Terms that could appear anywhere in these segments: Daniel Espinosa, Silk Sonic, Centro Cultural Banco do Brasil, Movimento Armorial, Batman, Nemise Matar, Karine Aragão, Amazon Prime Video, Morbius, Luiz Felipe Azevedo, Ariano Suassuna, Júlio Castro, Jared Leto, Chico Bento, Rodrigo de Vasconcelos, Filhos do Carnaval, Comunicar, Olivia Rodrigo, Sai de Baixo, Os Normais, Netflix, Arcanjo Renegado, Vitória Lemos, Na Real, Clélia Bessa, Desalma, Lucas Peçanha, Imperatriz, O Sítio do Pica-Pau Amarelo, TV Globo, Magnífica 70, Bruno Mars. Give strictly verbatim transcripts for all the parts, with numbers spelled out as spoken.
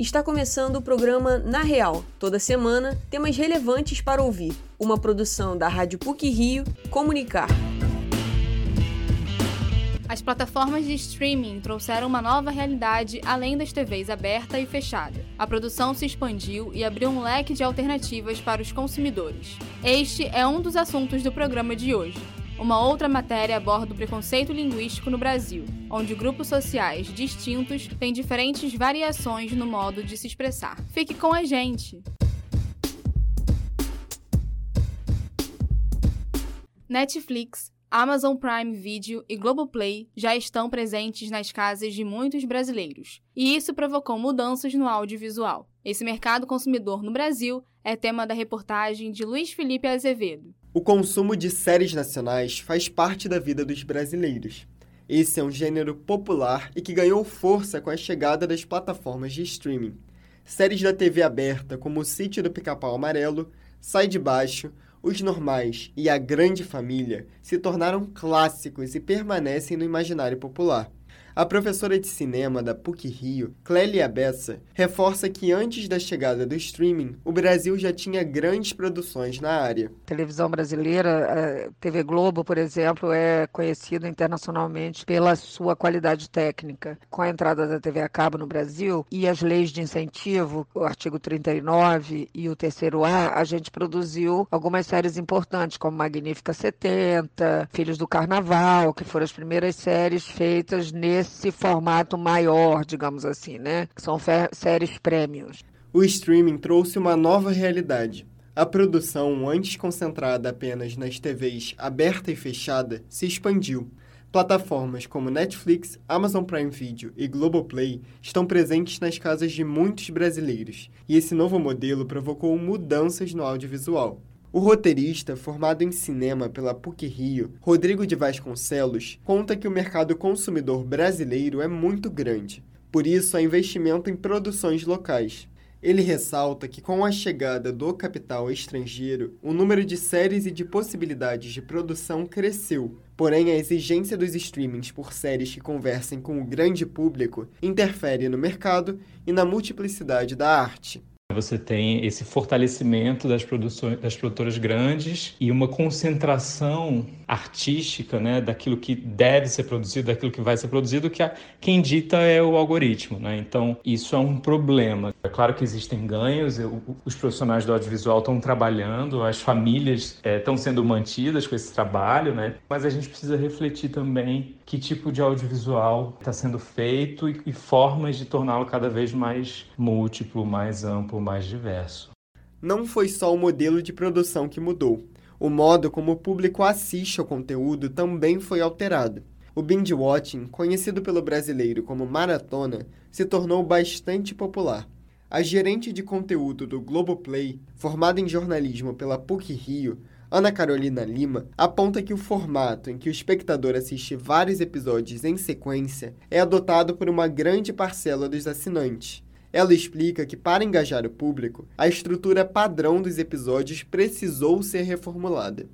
Está começando o programa Na Real. Toda semana, temas relevantes para ouvir. Uma produção da Rádio P U C-Rio, Comunicar. As plataformas de streaming trouxeram uma nova realidade além das T Vs aberta e fechada. A produção se expandiu e abriu um leque de alternativas para os consumidores. Este é um dos assuntos do programa de hoje. Uma outra matéria aborda o preconceito linguístico no Brasil, onde grupos sociais distintos têm diferentes variações no modo de se expressar. Fique com a gente! Netflix, Amazon Prime Video e Globoplay já estão presentes nas casas de muitos brasileiros, e isso provocou mudanças no audiovisual. Esse mercado consumidor no Brasil é tema da reportagem de Luiz Felipe Azevedo. O consumo de séries nacionais faz parte da vida dos brasileiros. Esse é um gênero popular e que ganhou força com a chegada das plataformas de streaming. Séries da T V aberta como O Sítio do Pica-Pau Amarelo, Sai de Baixo, Os Normais e A Grande Família se tornaram clássicos e permanecem no imaginário popular. A professora de cinema da P U C-Rio, Clélia Bessa, reforça que antes da chegada do streaming, o Brasil já tinha grandes produções na área. A televisão brasileira, a T V Globo, por exemplo, é conhecida internacionalmente pela sua qualidade técnica. Com a entrada da T V a cabo no Brasil e as leis de incentivo, o artigo trinta e nove e o terceiro A, a gente produziu algumas séries importantes, como Magnífica setenta, Filhos do Carnaval, que foram as primeiras séries feitas nesse esse formato maior, digamos assim, né? São fer- séries prêmios. O streaming trouxe uma nova realidade. A produção, antes concentrada apenas nas T Vs aberta e fechada, se expandiu. Plataformas como Netflix, Amazon Prime Video e Globoplay estão presentes nas casas de muitos brasileiros, e esse novo modelo provocou mudanças no audiovisual. O roteirista, formado em cinema pela P U C-Rio, Rodrigo de Vasconcelos, conta que o mercado consumidor brasileiro é muito grande. Por isso, há investimento em produções locais. Ele ressalta que com a chegada do capital estrangeiro, o número de séries e de possibilidades de produção cresceu. Porém, a exigência dos streamings por séries que conversem com o grande público interfere no mercado e na multiplicidade da arte. Você tem esse fortalecimento das produções, das produtoras grandes e uma concentração artística, né, daquilo que deve ser produzido, daquilo que vai ser produzido, que a, quem dita é o algoritmo, né? Então, isso é um problema. É claro que existem ganhos, eu, os profissionais do audiovisual estão trabalhando, as famílias é, estão sendo mantidas com esse trabalho, né? Mas a gente precisa refletir também que tipo de audiovisual está sendo feito e, e formas de torná-lo cada vez mais múltiplo, mais amplo, mais diverso. Não foi só o modelo de produção que mudou. O modo como o público assiste ao conteúdo também foi alterado. O binge-watching, conhecido pelo brasileiro como maratona, se tornou bastante popular. A gerente de conteúdo do Globoplay, formada em jornalismo pela P U C-Rio, Ana Carolina Lima, aponta que o formato em que o espectador assiste vários episódios em sequência é adotado por uma grande parcela dos assinantes. Ela explica que, para engajar o público, a estrutura padrão dos episódios precisou ser reformulada.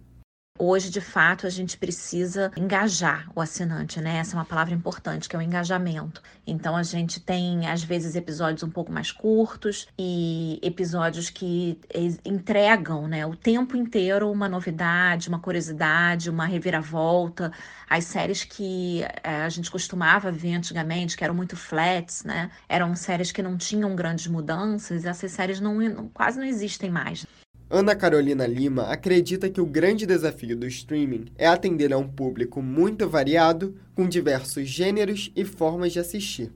Hoje, de fato, a gente precisa engajar o assinante, né? Essa é uma palavra importante, que é o engajamento. Então, a gente tem, às vezes, episódios um pouco mais curtos e episódios que entregam, né, o tempo inteiro uma novidade, uma curiosidade, uma reviravolta. As séries que a gente costumava ver antigamente, que eram muito flats, né? Eram séries que não tinham grandes mudanças, essas séries não, quase não existem mais. Ana Carolina Lima acredita que o grande desafio do streaming é atender a um público muito variado, com diversos gêneros e formas de assistir.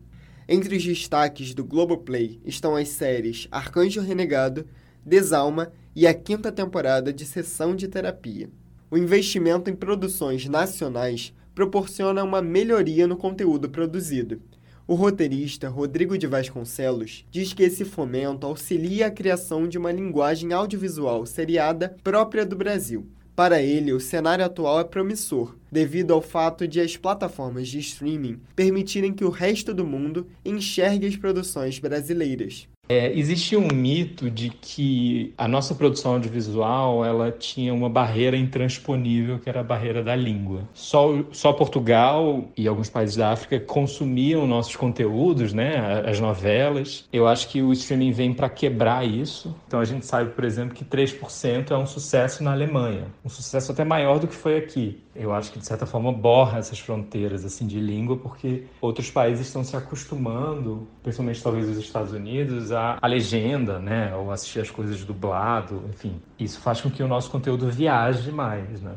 Entre os destaques do Globoplay estão as séries Arcanjo Renegado, Desalma e a quinta temporada de Sessão de Terapia. O investimento em produções nacionais proporciona uma melhoria no conteúdo produzido. O roteirista Rodrigo de Vasconcelos diz que esse fomento auxilia a criação de uma linguagem audiovisual seriada própria do Brasil. Para ele, o cenário atual é promissor, devido ao fato de as plataformas de streaming permitirem que o resto do mundo enxergue as produções brasileiras. É, existia um mito de que a nossa produção audiovisual ela tinha uma barreira intransponível, que era a barreira da língua. Só, só Portugal e alguns países da África consumiam nossos conteúdos, né, as novelas. Eu acho que o streaming vem para quebrar isso. Então a gente sabe, por exemplo, que três por cento é um sucesso na Alemanha. Um sucesso até maior do que foi aqui. Eu acho que, de certa forma, borra essas fronteiras assim, de língua, porque outros países estão se acostumando, principalmente talvez os Estados Unidos, a, a legenda, né? Ou assistir as coisas dublado, enfim. Isso faz com que o nosso conteúdo viaje mais, né?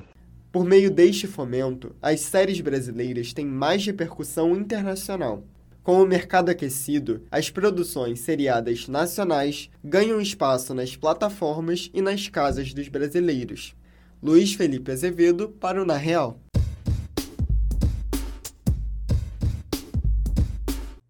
Por meio deste fomento, as séries brasileiras têm mais repercussão internacional. Com o mercado aquecido, as produções seriadas nacionais ganham espaço nas plataformas e nas casas dos brasileiros. Luiz Felipe Azevedo para o Na Real.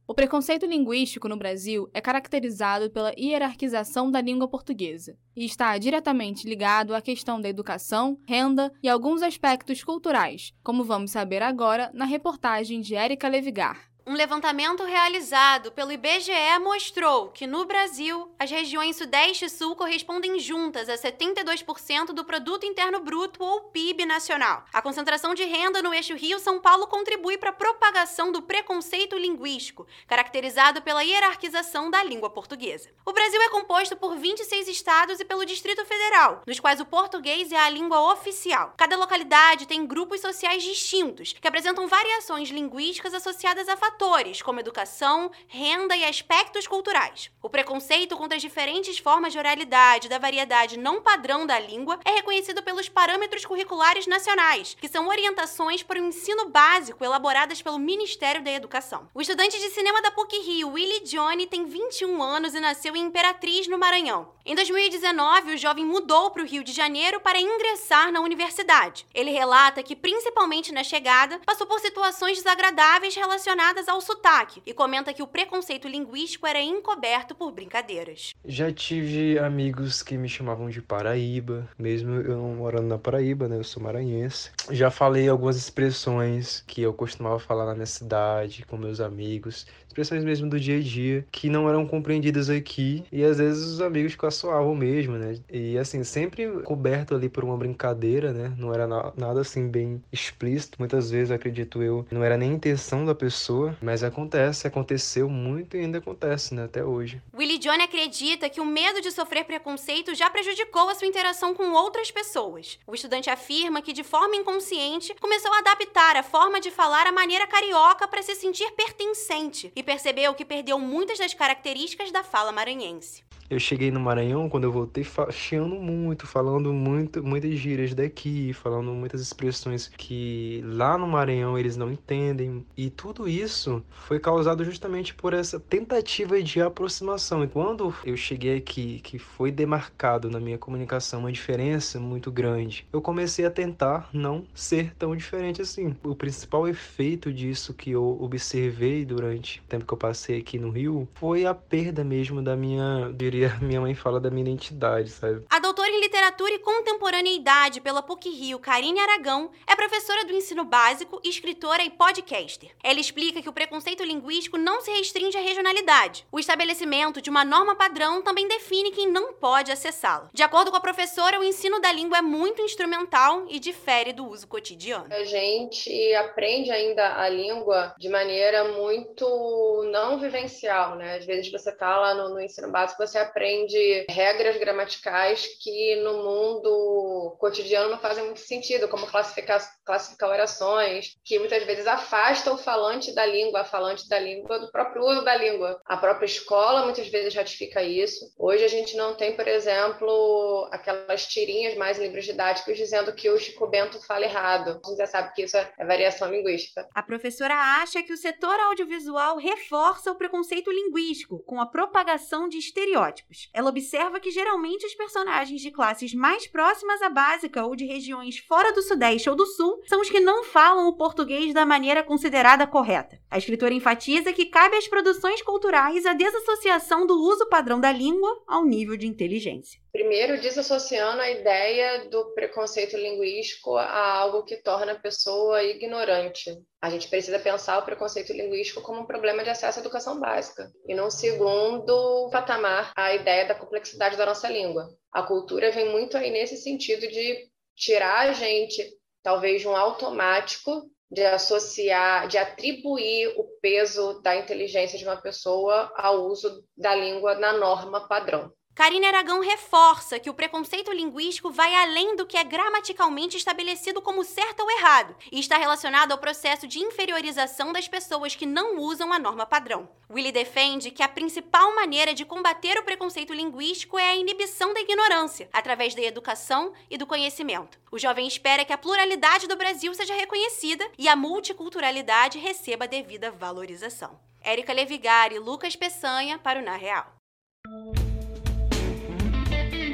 O preconceito linguístico no Brasil é caracterizado pela hierarquização da língua portuguesa e está diretamente ligado à questão da educação, renda e alguns aspectos culturais, como vamos saber agora na reportagem de Érica Levigar. Um levantamento realizado pelo I B G E mostrou que, no Brasil, as regiões Sudeste e Sul correspondem juntas a setenta e dois por cento do Produto Interno Bruto, ou P I B, nacional. A concentração de renda no eixo Rio-São Paulo contribui para a propagação do preconceito linguístico, caracterizado pela hierarquização da língua portuguesa. O Brasil é composto por vinte e seis estados e pelo Distrito Federal, nos quais o português é a língua oficial. Cada localidade tem grupos sociais distintos, que apresentam variações linguísticas associadas a fatores como educação, renda e aspectos culturais. O preconceito contra as diferentes formas de oralidade da variedade não padrão da língua é reconhecido pelos parâmetros curriculares nacionais, que são orientações para o ensino básico elaboradas pelo Ministério da Educação. O estudante de cinema da PUC-Rio, Willie Johnny, tem vinte e um anos e nasceu em Imperatriz, no Maranhão. Em dois mil e dezenove, o jovem mudou para o Rio de Janeiro para ingressar na universidade. Ele relata que, principalmente na chegada, passou por situações desagradáveis relacionadas ao sotaque e comenta que o preconceito linguístico era encoberto por brincadeiras. Já tive amigos que me chamavam de Paraíba, mesmo eu não morando na Paraíba, né? Eu sou maranhense. Já falei algumas expressões que eu costumava falar na minha cidade com meus amigos, expressões mesmo do dia a dia, que não eram compreendidas aqui, e às vezes os amigos caçoavam mesmo, né? E assim, sempre coberto ali por uma brincadeira, né? Não era na- nada assim bem explícito, muitas vezes, acredito eu, não era nem a intenção da pessoa, mas acontece, aconteceu muito e ainda acontece, né? Até hoje. Willie Johnny acredita que o medo de sofrer preconceito já prejudicou a sua interação com outras pessoas. O estudante afirma que, de forma inconsciente, começou a adaptar a forma de falar à maneira carioca para se sentir pertencente, e percebeu que perdeu muitas das características da fala maranhense. Eu cheguei no Maranhão, quando eu voltei, chiando muito, falando muito, muitas gírias daqui, falando muitas expressões que lá no Maranhão eles não entendem. E tudo isso foi causado justamente por essa tentativa de aproximação. E quando eu cheguei aqui, que foi demarcado na minha comunicação uma diferença muito grande, eu comecei a tentar não ser tão diferente assim. O principal efeito disso que eu observei durante o tempo que eu passei aqui no Rio foi a perda mesmo da minha direita. Minha mãe fala da minha identidade, sabe? A doutora em Literatura e Contemporaneidade pela PUC-Rio, Karine Aragão, é professora do ensino básico, escritora e podcaster. Ela explica que o preconceito linguístico não se restringe à regionalidade. O estabelecimento de uma norma padrão também define quem não pode acessá-la. De acordo com a professora, o ensino da língua é muito instrumental e difere do uso cotidiano. A gente aprende ainda a língua de maneira muito não vivencial, né? Às vezes você tá lá no, no ensino básico, você aprende regras gramaticais que no mundo cotidiano não fazem muito sentido, como classificar, classificar orações, que muitas vezes afasta o falante da língua, a falante da língua do próprio uso da língua. A própria escola muitas vezes ratifica isso. Hoje a gente não tem, por exemplo, aquelas tirinhas mais em livros didáticos dizendo que o Chico Bento fala errado. A gente já sabe que isso é variação linguística. A professora acha que o setor audiovisual reforça o preconceito linguístico com a propagação de estereótipos. Ela observa que geralmente os personagens de classes mais próximas à básica ou de regiões fora do Sudeste ou do Sul são os que não falam o português da maneira considerada correta. A escritora enfatiza que cabe às produções culturais a desassociação do uso padrão da língua ao nível de inteligência. Primeiro, desassociando a ideia do preconceito linguístico a algo que torna a pessoa ignorante. A gente precisa pensar o preconceito linguístico como um problema de acesso à educação básica. E num segundo patamar, a ideia da complexidade da nossa língua. A cultura vem muito aí nesse sentido de tirar a gente, talvez, de um automático de associar, de atribuir o peso da inteligência de uma pessoa ao uso da língua na norma padrão. Karine Aragão reforça que o preconceito linguístico vai além do que é gramaticalmente estabelecido como certo ou errado e está relacionado ao processo de inferiorização das pessoas que não usam a norma padrão. Willy defende que a principal maneira de combater o preconceito linguístico é a inibição da ignorância, através da educação e do conhecimento. O jovem espera que a pluralidade do Brasil seja reconhecida e a multiculturalidade receba a devida valorização. Érica Levigari e Lucas Peçanha para o Na Real.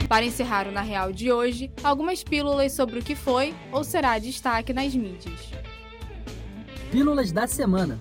Para encerrar o Na Real de hoje, algumas pílulas sobre o que foi ou será destaque nas mídias. Pílulas da semana.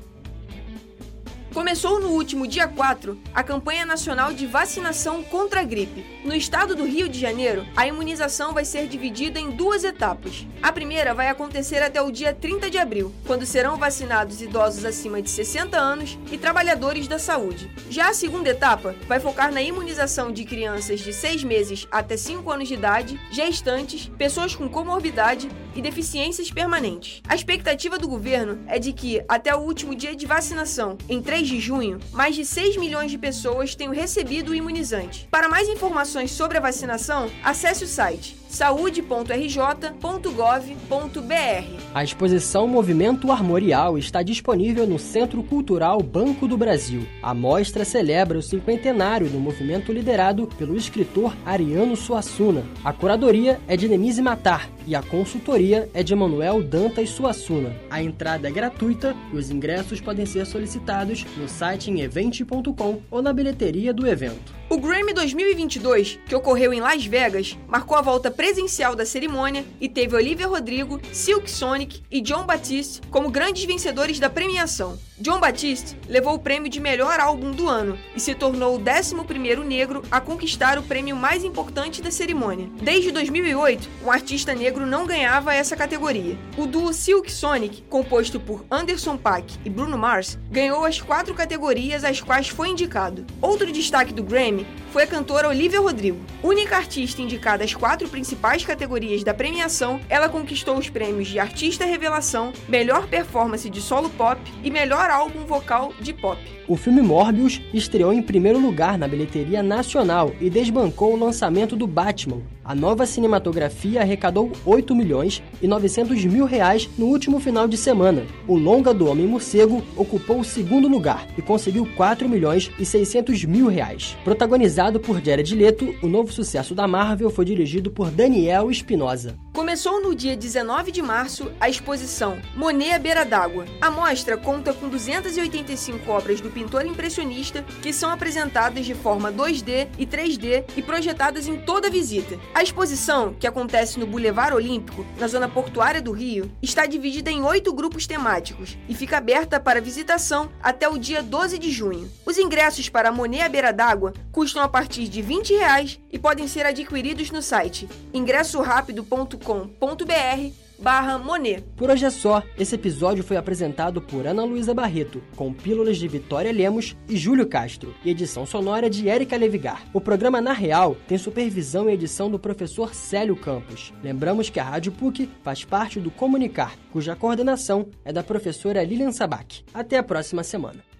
Começou no último dia quatro a campanha nacional de vacinação contra a gripe. No estado do Rio de Janeiro, a imunização vai ser dividida em duas etapas. A primeira vai acontecer até o dia trinta de abril, quando serão vacinados idosos acima de sessenta anos e trabalhadores da saúde. Já a segunda etapa vai focar na imunização de crianças de seis meses até cinco anos de idade, gestantes, pessoas com comorbidade e deficiências permanentes. A expectativa do governo é de que, até o último dia de vacinação, em três de junho, mais de seis milhões de pessoas tenham recebido o imunizante. Para mais informações sobre a vacinação, acesse o site saúde ponto r j ponto gov ponto b r. A exposição Movimento Armorial está disponível no Centro Cultural Banco do Brasil. A mostra celebra o cinquentenário do movimento liderado pelo escritor Ariano Suassuna. A curadoria é de Nemise Matar e a consultoria é de Manuel Dantas Suassuna. A entrada é gratuita e os ingressos podem ser solicitados no site em evente ponto com ou na bilheteria do evento. O Grammy dois mil e vinte e dois, que ocorreu em Las Vegas, marcou a volta presencial da cerimônia e teve Olivia Rodrigo, Silk Sonic e Jon Batiste como grandes vencedores da premiação. Jon Batiste levou o prêmio de melhor álbum do ano e se tornou o décimo primeiro negro a conquistar o prêmio mais importante da cerimônia. Desde dois mil e oito, um artista negro não ganhava essa categoria. O duo Silk Sonic, composto por Anderson .Paak e Bruno Mars, ganhou as quatro categorias às quais foi indicado. Outro destaque do Grammy foi a cantora Olivia Rodrigo. Única artista indicada às quatro principais categorias da premiação, ela conquistou os prêmios de Artista Revelação, Melhor Performance de Solo Pop e Melhor Álbum Vocal de Pop. O filme Morbius estreou em primeiro lugar na bilheteria nacional e desbancou o lançamento do Batman. A nova cinematografia arrecadou oito milhões e novecentos mil reais no último final de semana. O longa do Homem-Morcego ocupou o segundo lugar e conseguiu quatro milhões e seiscentos mil reais. Protagonizado por Jared Leto, o novo sucesso da Marvel foi dirigido por Daniel Espinosa. Começou no dia dezenove de março a exposição Monet à Beira d'Água. A mostra conta com duzentas e oitenta e cinco obras do pintor impressionista que são apresentadas de forma dois D e três D e projetadas em toda a visita. A exposição, que acontece no Boulevard Olímpico, na zona portuária do Rio, está dividida em oito grupos temáticos e fica aberta para visitação até o dia doze de junho. Os ingressos para Monet à Beira d'Água custam a partir de vinte reais e podem ser adquiridos no site ingresso rápido ponto com ponto b r barra Monet. Por hoje é só. Esse episódio foi apresentado por Ana Luísa Barreto, com pílulas de Vitória Lemos e Júlio Castro, e edição sonora de Érica Levigar. O programa Na Real tem supervisão e edição do professor Célio Campos. Lembramos que a Rádio P U C faz parte do Comunicar, cuja coordenação é da professora Lilian Sabac. Até a próxima semana.